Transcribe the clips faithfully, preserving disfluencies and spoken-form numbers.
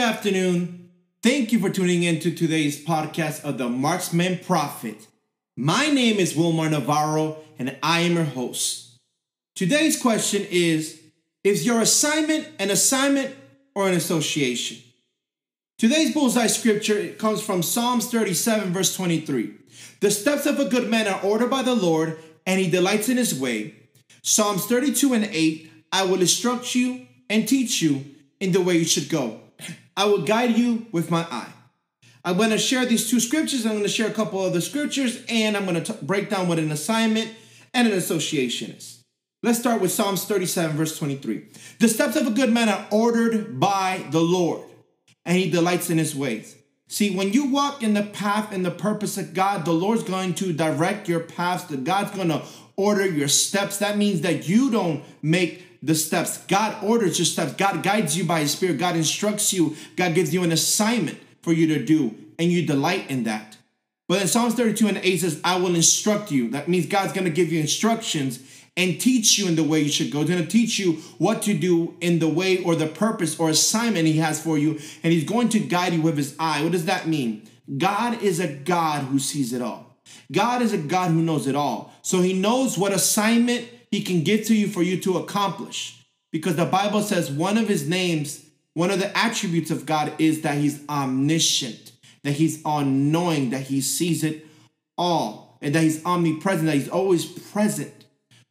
afternoon. Thank you for tuning in to today's podcast of the Marksman Prophet. My name is Wilmar Navarro, and I am your host. Today's question is, is your assignment an assignment or an association? Today's bullseye scripture comes from Psalms thirty-seven, verse twenty-three. The steps of a good man are ordered by the Lord, and he delights in his way. Psalms thirty-two and eight, I will instruct you and teach you in the way you should go. I will guide you with my eye. I'm going to share these two scriptures. I'm going to share a couple of the scriptures, and I'm going to t- break down what an assignment and an association is. Let's start with Psalms thirty-seven, verse twenty-three. The steps of a good man are ordered by the Lord, and he delights in his ways. See, when you walk in the path and the purpose of God, the Lord's going to direct your paths. God's going to order your steps. That means that you don't make the steps. God orders your steps. God guides you by his Spirit. God instructs you. God gives you an assignment for you to do, and you delight in that. But in Psalms thirty-two and eight says, I will instruct you. That means God's going to give you instructions and teach you in the way you should go. He's going to teach you what to do in the way or the purpose or assignment he has for you, and he's going to guide you with his eye. What does that mean? God is a God who sees it all. God is a God who knows it all. So he knows what assignment he can give to you for you to accomplish, because the Bible says one of his names, one of the attributes of God is that he's omniscient, that he's all-knowing, that he sees it all, and that he's omnipresent, that he's always present.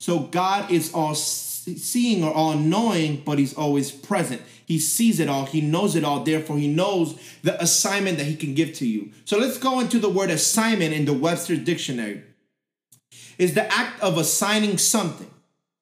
So God is all-seeing or all-knowing, but he's always present. He sees it all. He knows it all. Therefore, he knows the assignment that he can give to you. So let's go into the word assignment in the Webster's Dictionary. It's the act of assigning something.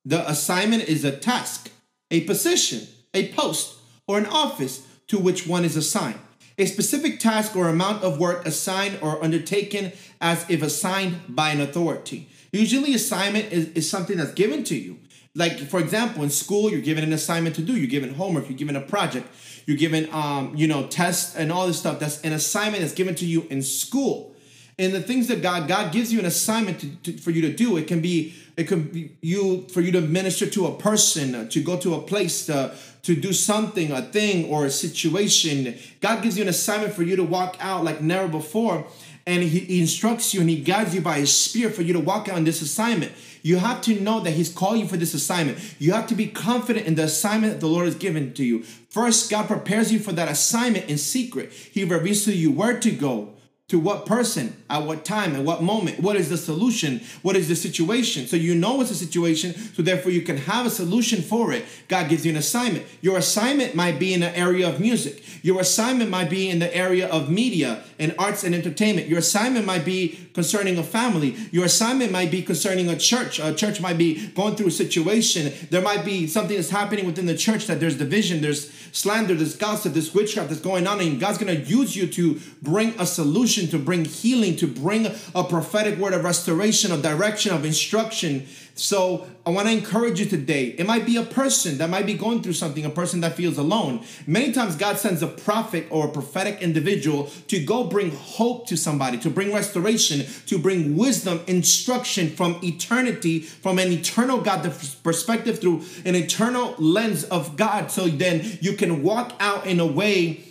The assignment is a task, a position, a post, or an office to which one is assigned. A specific task or amount of work assigned or undertaken as if assigned by an authority. Usually assignment is, is something that's given to you. Like, for example, in school, you're given an assignment to do. You're given homework. You're given a project. You're given, um, you know, tests and all this stuff. That's an assignment that's given to you in school. And the things that God, God gives you an assignment to, to, for you to do. It can be, it can be you, for you to minister to a person, to go to a place, to, to do something, a thing or a situation. God gives you an assignment for you to walk out like never before. And he, he instructs you and he guides you by his Spirit for you to walk out on this assignment. You have to know that he's called you for this assignment. You have to be confident in the assignment that the Lord has given to you. First, God prepares you for that assignment in secret. He reveals to you where to go, to what person, at what time, at what moment, what is the solution, what is the situation. So you know it's a situation, so therefore you can have a solution for it. God gives you an assignment. Your assignment might be in the area of music. Your assignment might be in the area of media and arts and entertainment. Your assignment might be concerning a family. Your assignment might be concerning a church. A church might be going through a situation. There might be something that's happening within the church that there's division, there's slander, there's gossip, there's witchcraft that's going on, and God's going to use you to bring a solution, to bring healing, to bring a prophetic word of restoration, of direction, of instruction. So I want to encourage you today. It might be a person that might be going through something, a person that feels alone. Many times God sends a prophet or a prophetic individual to go bring hope to somebody, to bring restoration, to bring wisdom, instruction from eternity, from an eternal God perspective, through an eternal lens of God. So then you can walk out in a way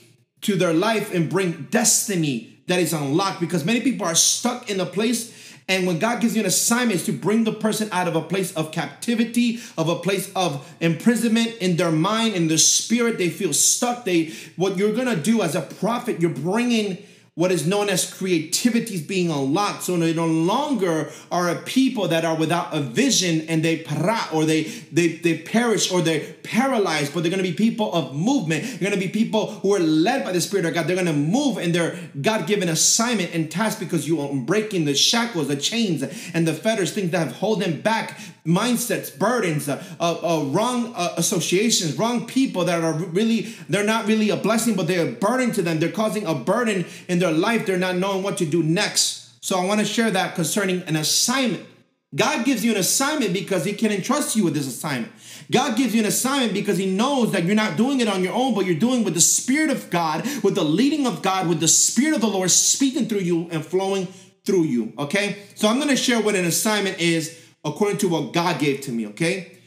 to their life and bring destiny that is unlocked, because many people are stuck in a place, and when God gives you an assignment, it's to bring the person out of a place of captivity, of a place of imprisonment in their mind, in their spirit. They feel stuck. They, what you're going to do as a prophet, you're bringing what is known as creativity is being unlocked. So they no longer are a people that are without a vision and they para, or they, they, they perish or they're paralyzed, but they're going to be people of movement. They're going to be people who are led by the Spirit of God. They're going to move in their God-given assignment and task, because you are breaking the shackles, the chains, and the fetters, things that have held them back, mindsets, burdens, uh, uh, uh, wrong uh, associations, wrong people that are really, they're not really a blessing, but they're a burden to them. They're causing a burden in their life. They're not knowing what to do next. So I want to share that concerning an assignment. God gives you an assignment because he can entrust you with this assignment. God gives you an assignment because he knows that you're not doing it on your own, but you're doing with the Spirit of God, with the leading of God, with the Spirit of the Lord speaking through you and flowing through you. Okay, so I'm going to share what an assignment is according to what God gave to me. Okay,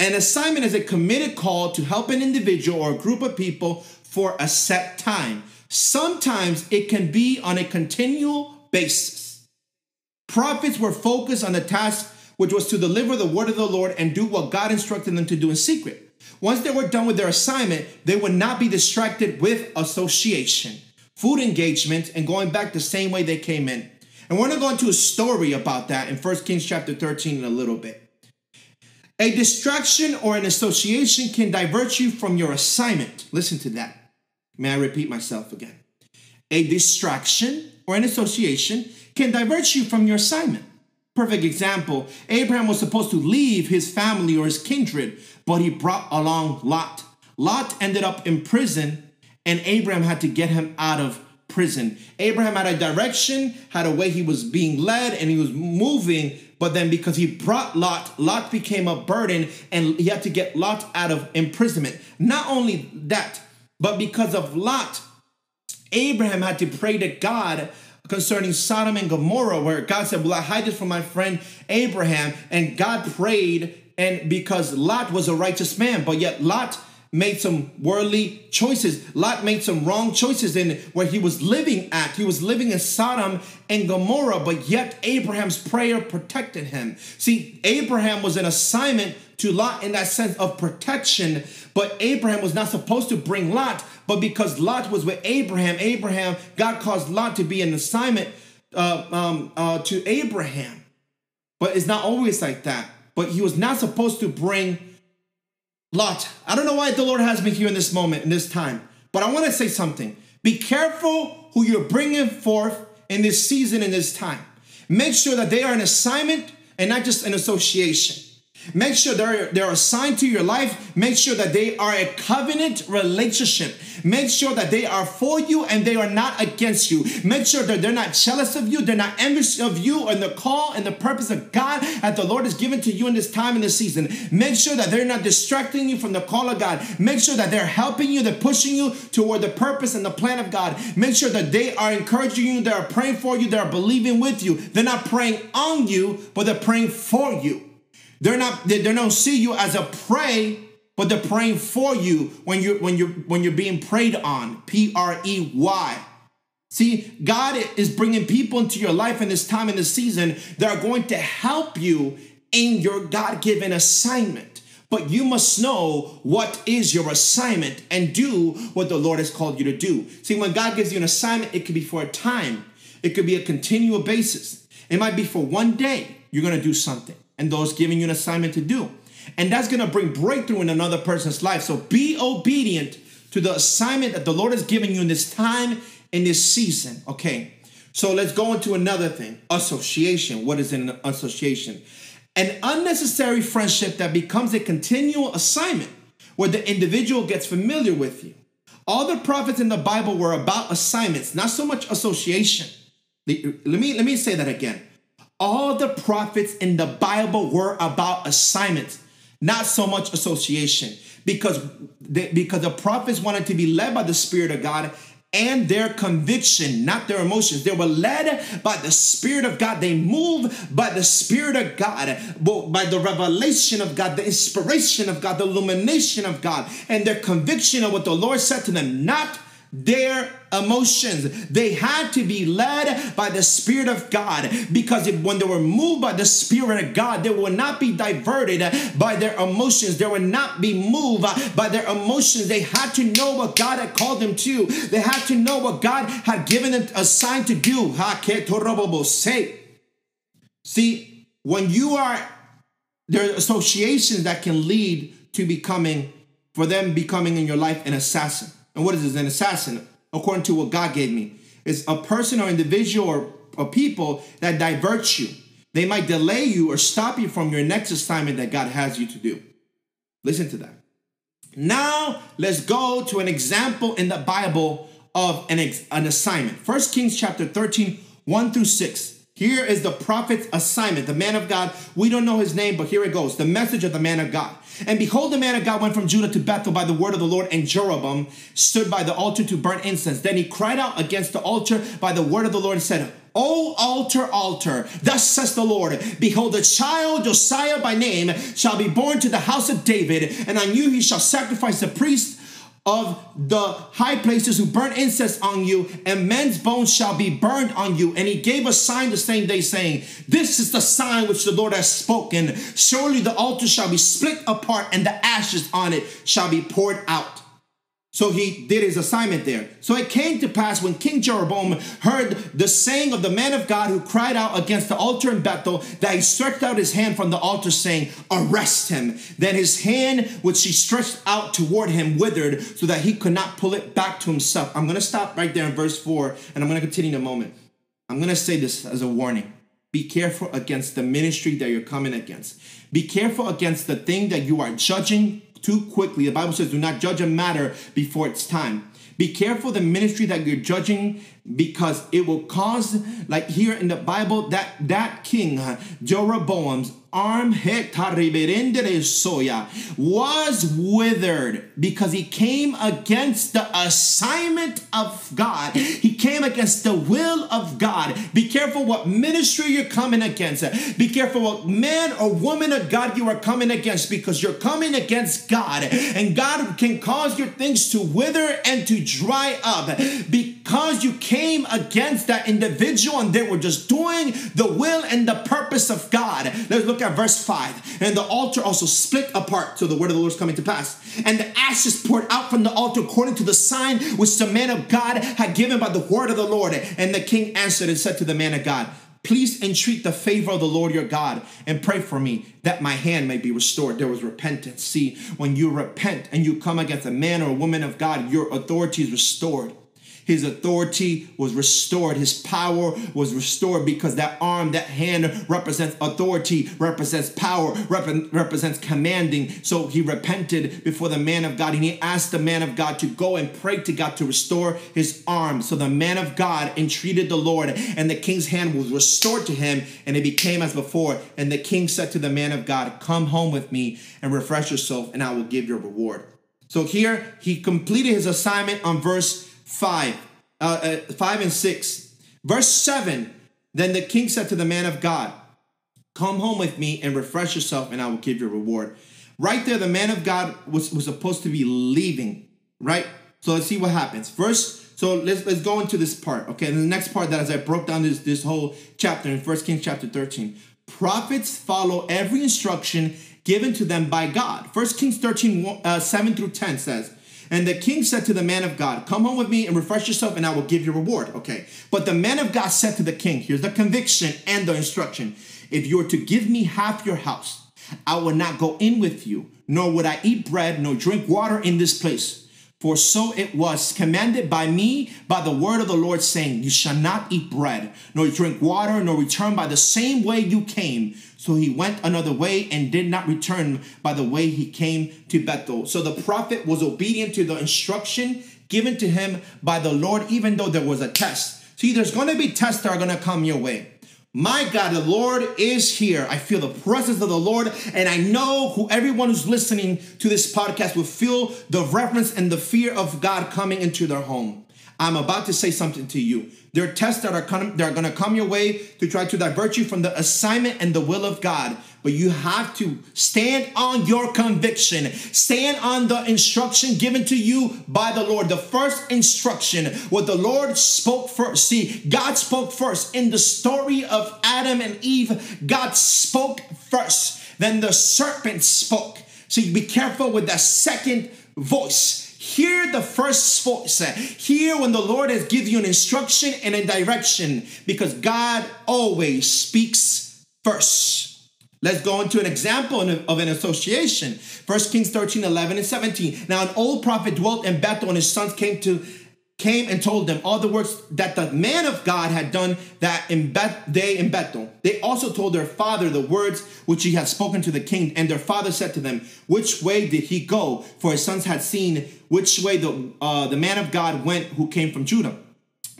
an assignment is a committed call to help an individual or a group of people for a set time. Sometimes it can be on a continual basis. Prophets were focused on the task which was to deliver the word of the Lord and do what God instructed them to do in secret. Once they were done with their assignment, they would not be distracted with association, food engagement, and going back the same way they came in. And we're going to go into a story about that in First Kings chapter thirteen in a little bit. A distraction or an association can divert you from your assignment. Listen to that. May I repeat myself again? A distraction or an association can divert you from your assignment. Perfect example, Abraham was supposed to leave his family or his kindred, but he brought along Lot. Lot ended up in prison, and Abraham had to get him out of prison. Abraham had a direction, had a way he was being led, and he was moving, but then because he brought Lot, Lot became a burden, and he had to get Lot out of imprisonment. Not only that, but because of Lot, Abraham had to pray to God concerning Sodom and Gomorrah, where God said, will I hide this from my friend Abraham? And God prayed, and because Lot was a righteous man, but yet Lot made some worldly choices. Lot made some wrong choices in where he was living at. He was living in Sodom and Gomorrah, but yet Abraham's prayer protected him. See, Abraham was an assignment to Lot in that sense of protection, but Abraham was not supposed to bring Lot, but because Lot was with Abraham, Abraham, God caused Lot to be an assignment uh, um, uh, to Abraham. But it's not always like that. But he was not supposed to bring Lot. I don't know why the Lord has me here in this moment, in this time, but I want to say something. Be careful who you're bringing forth in this season, in this time. Make sure that they are an assignment and not just an association. Make sure they're, they're assigned to your life. Make sure that they are a covenant relationship. Make sure that they are for you and they are not against you. Make sure that they're not jealous of you. They're not envious of you and the call and the purpose of God that the Lord has given to you in this time and this season. Make sure that they're not distracting you from the call of God. Make sure that they're helping you. They're pushing you toward the purpose and the plan of God. Make sure that they are encouraging you. They are praying for you. They are believing with you. They're not praying on you, but they're praying for you. They're not, they don't see you as a prey, but they're praying for you when you're, when you're, when you're being preyed on. P R E Y. See, God is bringing people into your life in this time, in this season, that are going to help you in your God-given assignment. But you must know what is your assignment and do what the Lord has called you to do. See, when God gives you an assignment, it could be for a time. It could be a continual basis. It might be for one day you're going to do something, and those giving you an assignment to do. And that's going to bring breakthrough in another person's life. So be obedient to the assignment that the Lord has given you in this time, in this season. Okay, so let's go into another thing. Association. What is an association? An unnecessary friendship that becomes a continual assignment where the individual gets familiar with you. All the prophets in the Bible were about assignments, not so much association. Let me, let me say that again. All the prophets in the Bible were about assignments, not so much association, because, they, because the prophets wanted to be led by the Spirit of God and their conviction, not their emotions. They were led by the Spirit of God. They moved by the Spirit of God, by the revelation of God, the inspiration of God, the illumination of God, and their conviction of what the Lord said to them, not their emotions. They had to be led by the Spirit of God, because if, when they were moved by the Spirit of God, they would not be diverted by their emotions. They would not be moved by their emotions. They had to know what God had called them to. They had to know what God had given them a sign to do. See, when you are, there are associations that can lead to becoming, for them becoming in your life, an assassin. And what is this? An assassin, according to what God gave me, is a person or individual or, or people that divert you. They might delay you or stop you from your next assignment that God has you to do. Listen to that. Now, let's go to an example in the Bible of an, ex an assignment. First Kings chapter thirteen, one through six. Here is the prophet's assignment, the man of God. We don't know his name, but here it goes. The message of the man of God. And behold, the man of God went from Judah to Bethel by the word of the Lord, and Jeroboam stood by the altar to burn incense. Then he cried out against the altar by the word of the Lord and said, O altar, altar, thus says the Lord, behold, a child, Josiah by name, shall be born to the house of David, and on you he shall sacrifice the priest of the high places who burn incense on you, and men's bones shall be burned on you. And he gave a sign the same day, saying, this is the sign which the Lord has spoken. Surely the altar shall be split apart, and the ashes on it shall be poured out. So he did his assignment there. So it came to pass when King Jeroboam heard the saying of the man of God who cried out against the altar in Bethel, that he stretched out his hand from the altar, saying, arrest him. Then his hand, which he stretched out toward him, withered, so that he could not pull it back to himself. I'm going to stop right there in verse four, and I'm going to continue in a moment. I'm going to say this as a warning. Be careful against the ministry that you're coming against. Be careful against the thing that you are judging too quickly. The Bible says, do not judge a matter before its time. Be careful the ministry that you're judging, because it will cause, like here in the Bible, that, that king, Jeroboam's arm was withered because he came against the assignment of God. He came against the will of God. Be careful what ministry you're coming against. Be careful what man or woman of God you are coming against, because you're coming against God, and God can cause your things to wither and to dry up because you came against that individual and they were just doing the will and the purpose of God. Let's look at verse five. And the altar also split apart. So the word of the Lord is coming to pass. And the ashes poured out from the altar according to the sign which the man of God had given by the word of the Lord. And the king answered and said to the man of God, please entreat the favor of the Lord your God and pray for me that my hand may be restored. There was repentance. See, when you repent and you come against a man or a woman of God, your authority is restored. His authority was restored. His power was restored, because that arm, that hand represents authority, represents power, rep- represents commanding. So he repented before the man of God, and he asked the man of God to go and pray to God to restore his arm. So the man of God entreated the Lord, and the king's hand was restored to him, and it became as before. And the king said to the man of God, come home with me and refresh yourself, and I will give your reward. So here he completed his assignment on verse Five, uh, uh, five and six. Verse seven, then the king said to the man of God, come home with me and refresh yourself, and I will give you a reward. Right there, the man of God was, was supposed to be leaving, right? So let's see what happens. First, so let's, let's go into this part, okay? And the next part, that as I broke down this, this whole chapter in First Kings chapter thirteen, prophets follow every instruction given to them by God. First Kings thirteen, seven through ten says, and the king said to the man of God, come home with me and refresh yourself, and I will give you reward. Okay. But the man of God said to the king, here's the conviction and the instruction. If you were to give me half your house, I will not go in with you, nor would I eat bread, nor drink water in this place. For so it was commanded by me by the word of the Lord, saying, you shall not eat bread, nor drink water, nor return by the same way you came. So he went another way and did not return by the way he came to Bethel. So the prophet was obedient to the instruction given to him by the Lord, even though there was a test. See, there's going to be tests that are going to come your way. My God, the Lord is here. I feel the presence of the Lord, and I know who everyone who's listening to this podcast will feel the reverence and the fear of God coming into their home. I'm about to say something to you. There are tests that are, come, that are going to come your way to try to divert you from the assignment and the will of God. But you have to stand on your conviction. Stand on the instruction given to you by the Lord. The first instruction, what the Lord spoke first. See, God spoke first. In the story of Adam and Eve, God spoke first. Then the serpent spoke. So you be careful with that second voice. Hear the first voice. Hear when the Lord has given you an instruction and a direction, because God always speaks first. Let's go into an example of an association. First Kings thirteen, eleven and seventeen. Now an old prophet dwelt in Bethel, and his sons came to came and told them all the works that the man of God had done that in Beth, day in Bethel. They also told their father the words which he had spoken to the king. And their father said to them, which way did he go? For his sons had seen which way the, uh, the man of God went who came from Judah.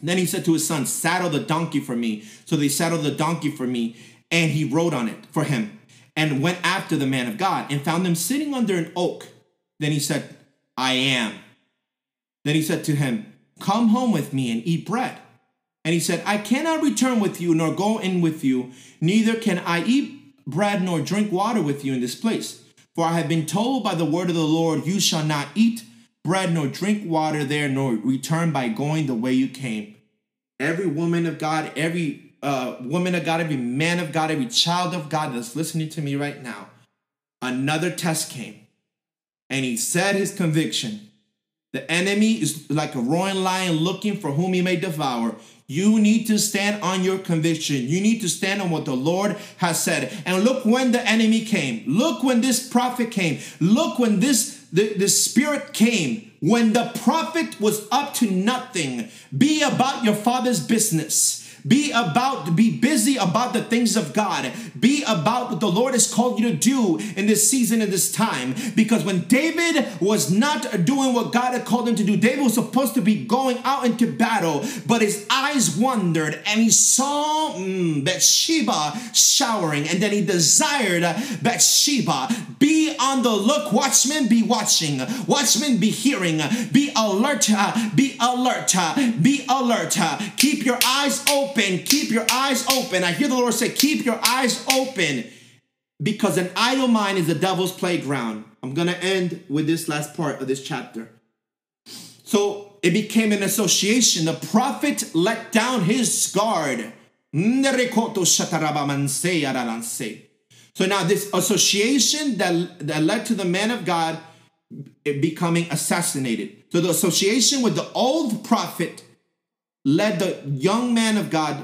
Then he said to his sons, saddle the donkey for me. So they saddled the donkey for me. And he rode on it for him and went after the man of God and found him sitting under an oak. Then he said, I am. Then he said to him, come home with me and eat bread. And he said, I cannot return with you, nor go in with you. Neither can I eat bread, nor drink water with you in this place. For I have been told by the word of the Lord, you shall not eat bread nor drink water there, nor return by going the way you came. Every woman of God, every uh, woman of God, every man of God, every child of God that's listening to me right now, another test came. And he said his conviction. The enemy is like a roaring lion looking for whom he may devour. You need to stand on your conviction. You need to stand on what the Lord has said. And look when the enemy came. Look when this prophet came. Look when this the, the spirit came. When the prophet was up to nothing. Be about your father's business. Be about, be busy about the things of God. Be about what the Lord has called you to do in this season, in this time. Because when David was not doing what God had called him to do, David was supposed to be going out into battle, but his eyes wandered and he saw mm, Bathsheba showering, and then he desired Bathsheba. Be on the look, watchmen, be watching. Watchmen, be hearing. Be alert, be alert, be alert. Keep your eyes open. Keep your eyes open. I hear the Lord say, keep your eyes open, because an idle mind is the devil's playground. I'm going to end with this last part of this chapter. So it became an association. The prophet let down his guard. So now this association that, that led to the man of God becoming assassinated. So the association with the old prophet led the young man of God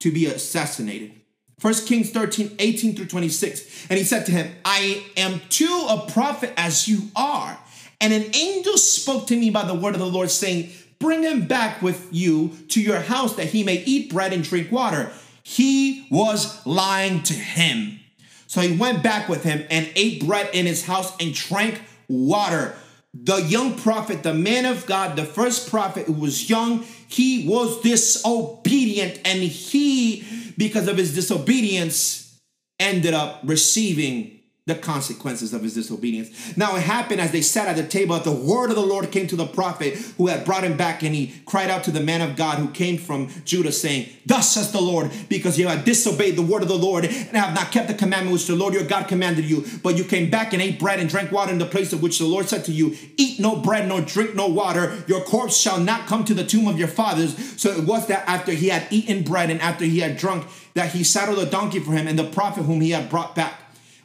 to be assassinated. First Kings thirteen, eighteen through twenty-six. And he said to him, I am too a prophet as you are. And an angel spoke to me by the word of the Lord, saying, bring him back with you to your house, that he may eat bread and drink water. He was lying to him. So he went back with him and ate bread in his house and drank water. The young prophet, the man of God, the first prophet who was young, he was disobedient, and he, because of his disobedience, ended up receiving the consequences of his disobedience. Now it happened as they sat at the table, the word of the Lord came to the prophet who had brought him back, and he cried out to the man of God who came from Judah, saying, thus says the Lord, because you have disobeyed the word of the Lord and have not kept the commandment which the Lord your God commanded you, but you came back and ate bread and drank water in the place of which the Lord said to you, eat no bread, nor drink no water. Your corpse shall not come to the tomb of your fathers. So it was that after he had eaten bread and after he had drunk, that he saddled a donkey for him and the prophet whom he had brought back.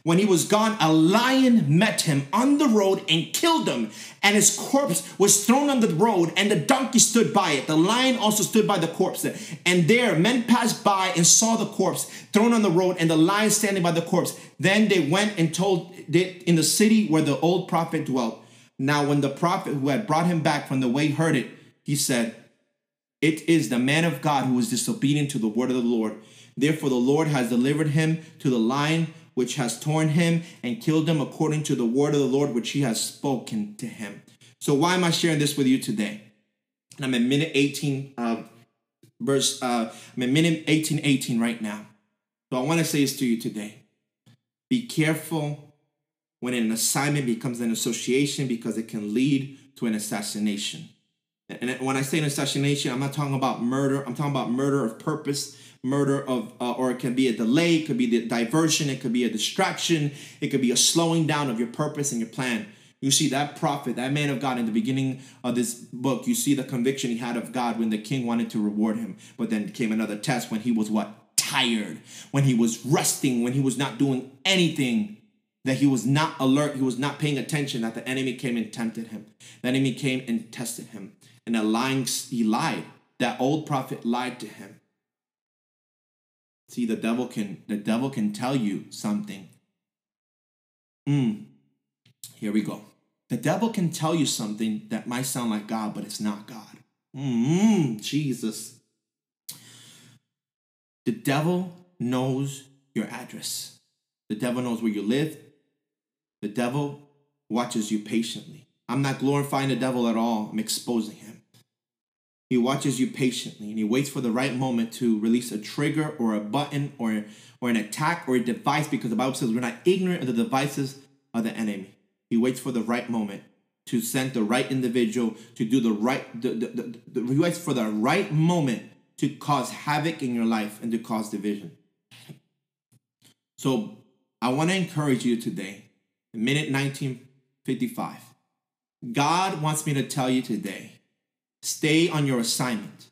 When he was gone, a lion met him on the road and killed him, and his corpse was thrown on the road, and the donkey stood by it. The lion also stood by the corpse. And there men passed by and saw the corpse thrown on the road and the lion standing by the corpse. Then they went and told it in the city where the old prophet dwelt. Now when the prophet who had brought him back from the way heard it, he said, it is the man of God who is disobedient to the word of the Lord. Therefore the Lord has delivered him to the lion, which has torn him and killed him according to the word of the Lord, which he has spoken to him. So why am I sharing this with you today? And I'm at minute eighteen, uh, verse, uh, I'm at minute eighteen, eighteen right now. So I want to say this to you today. Be careful when an assignment becomes an association, because it can lead to an assassination. And when I say an assassination, I'm not talking about murder. I'm talking about murder of purpose. Murder of, uh, or it can be a delay, it could be the diversion, it could be a distraction, it could be a slowing down of your purpose and your plan. You see that prophet, that man of God in the beginning of this book, you see the conviction he had of God when the king wanted to reward him. But then came another test when he was what? Tired, when he was resting, when he was not doing anything, that he was not alert, he was not paying attention, that the enemy came and tempted him. The enemy came and tested him. And that lying, he lied. That old prophet lied to him. See, the devil can the devil can tell you something. Mm. Here we go. The devil can tell you something that might sound like God, but it's not God. Mm-hmm. Jesus. The devil knows your address. The devil knows where you live. The devil watches you patiently. I'm not glorifying the devil at all. I'm exposing him. He watches you patiently, and he waits for the right moment to release a trigger or a button or, or an attack or a device, because the Bible says we're not ignorant of the devices of the enemy. He waits for the right moment to send the right individual to do the right, the, the, the, the, he waits for the right moment to cause havoc in your life and to cause division. So I want to encourage you today, minute nineteen fifty-five, God wants me to tell you today, stay on your assignment.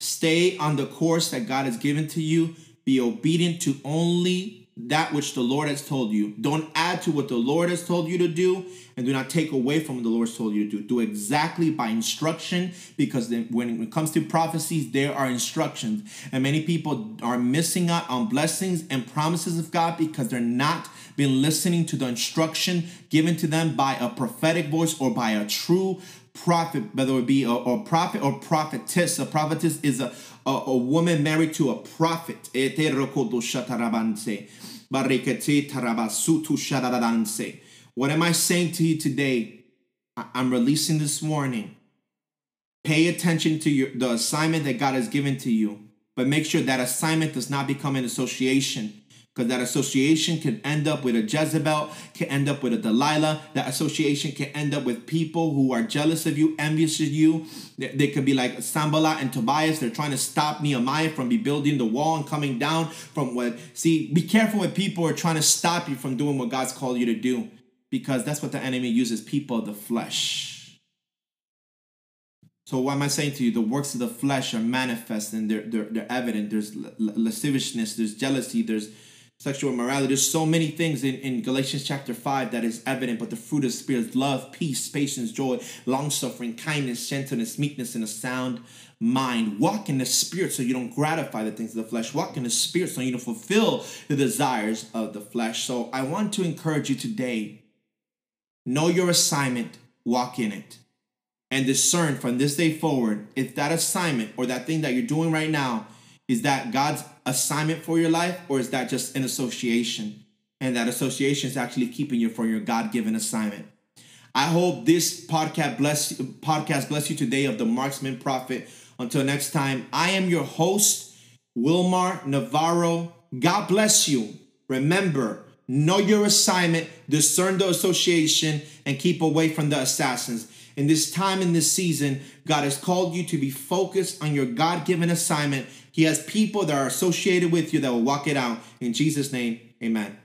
Stay on the course that God has given to you. Be obedient to only that which the Lord has told you. Don't add to what the Lord has told you to do, and do not take away from what the Lord has told you to do. Do exactly by instruction, because when it comes to prophecies, there are instructions. And many people are missing out on blessings and promises of God because they're not been listening to the instruction given to them by a prophetic voice or by a true prophet, whether it be a, a prophet or prophetess. A prophetess is a, a, a woman married to a prophet. What am I saying to you today? I'm releasing this warning. Pay attention to your, the assignment that God has given to you, but make sure that assignment does not become an association. Because that association can end up with a Jezebel, can end up with a Delilah. That association can end up with people who are jealous of you, envious of you. They, they could be like Sambala and Tobias. They're trying to stop Nehemiah from building the wall and coming down from what... See, be careful when people are trying to stop you from doing what God's called you to do. Because that's what the enemy uses, people of the flesh. So what am I saying to you? The works of the flesh are manifest and they're, they're, they're evident. There's lasciviousness, there's jealousy, there's... sexual immorality. There's so many things in, in Galatians chapter five that is evident, but the fruit of the Spirit is love, peace, patience, joy, long-suffering, kindness, gentleness, meekness, and a sound mind. Walk in the Spirit so you don't gratify the things of the flesh. Walk in the Spirit so you don't fulfill the desires of the flesh. So I want to encourage you today, know your assignment, walk in it, and discern from this day forward if that assignment or that thing that you're doing right now, is that God's assignment for your life, or is that just an association? And that association is actually keeping you from your God-given assignment. I hope this podcast bless, podcast bless you today of the Marksman Prophet. Until next time, I am your host, Wilmar Navarro. God bless you. Remember, know your assignment, discern the association, and keep away from the assassins. In this time, in this season, God has called you to be focused on your God-given assignment. He has people that are associated with you that will walk it out. In Jesus' name, amen.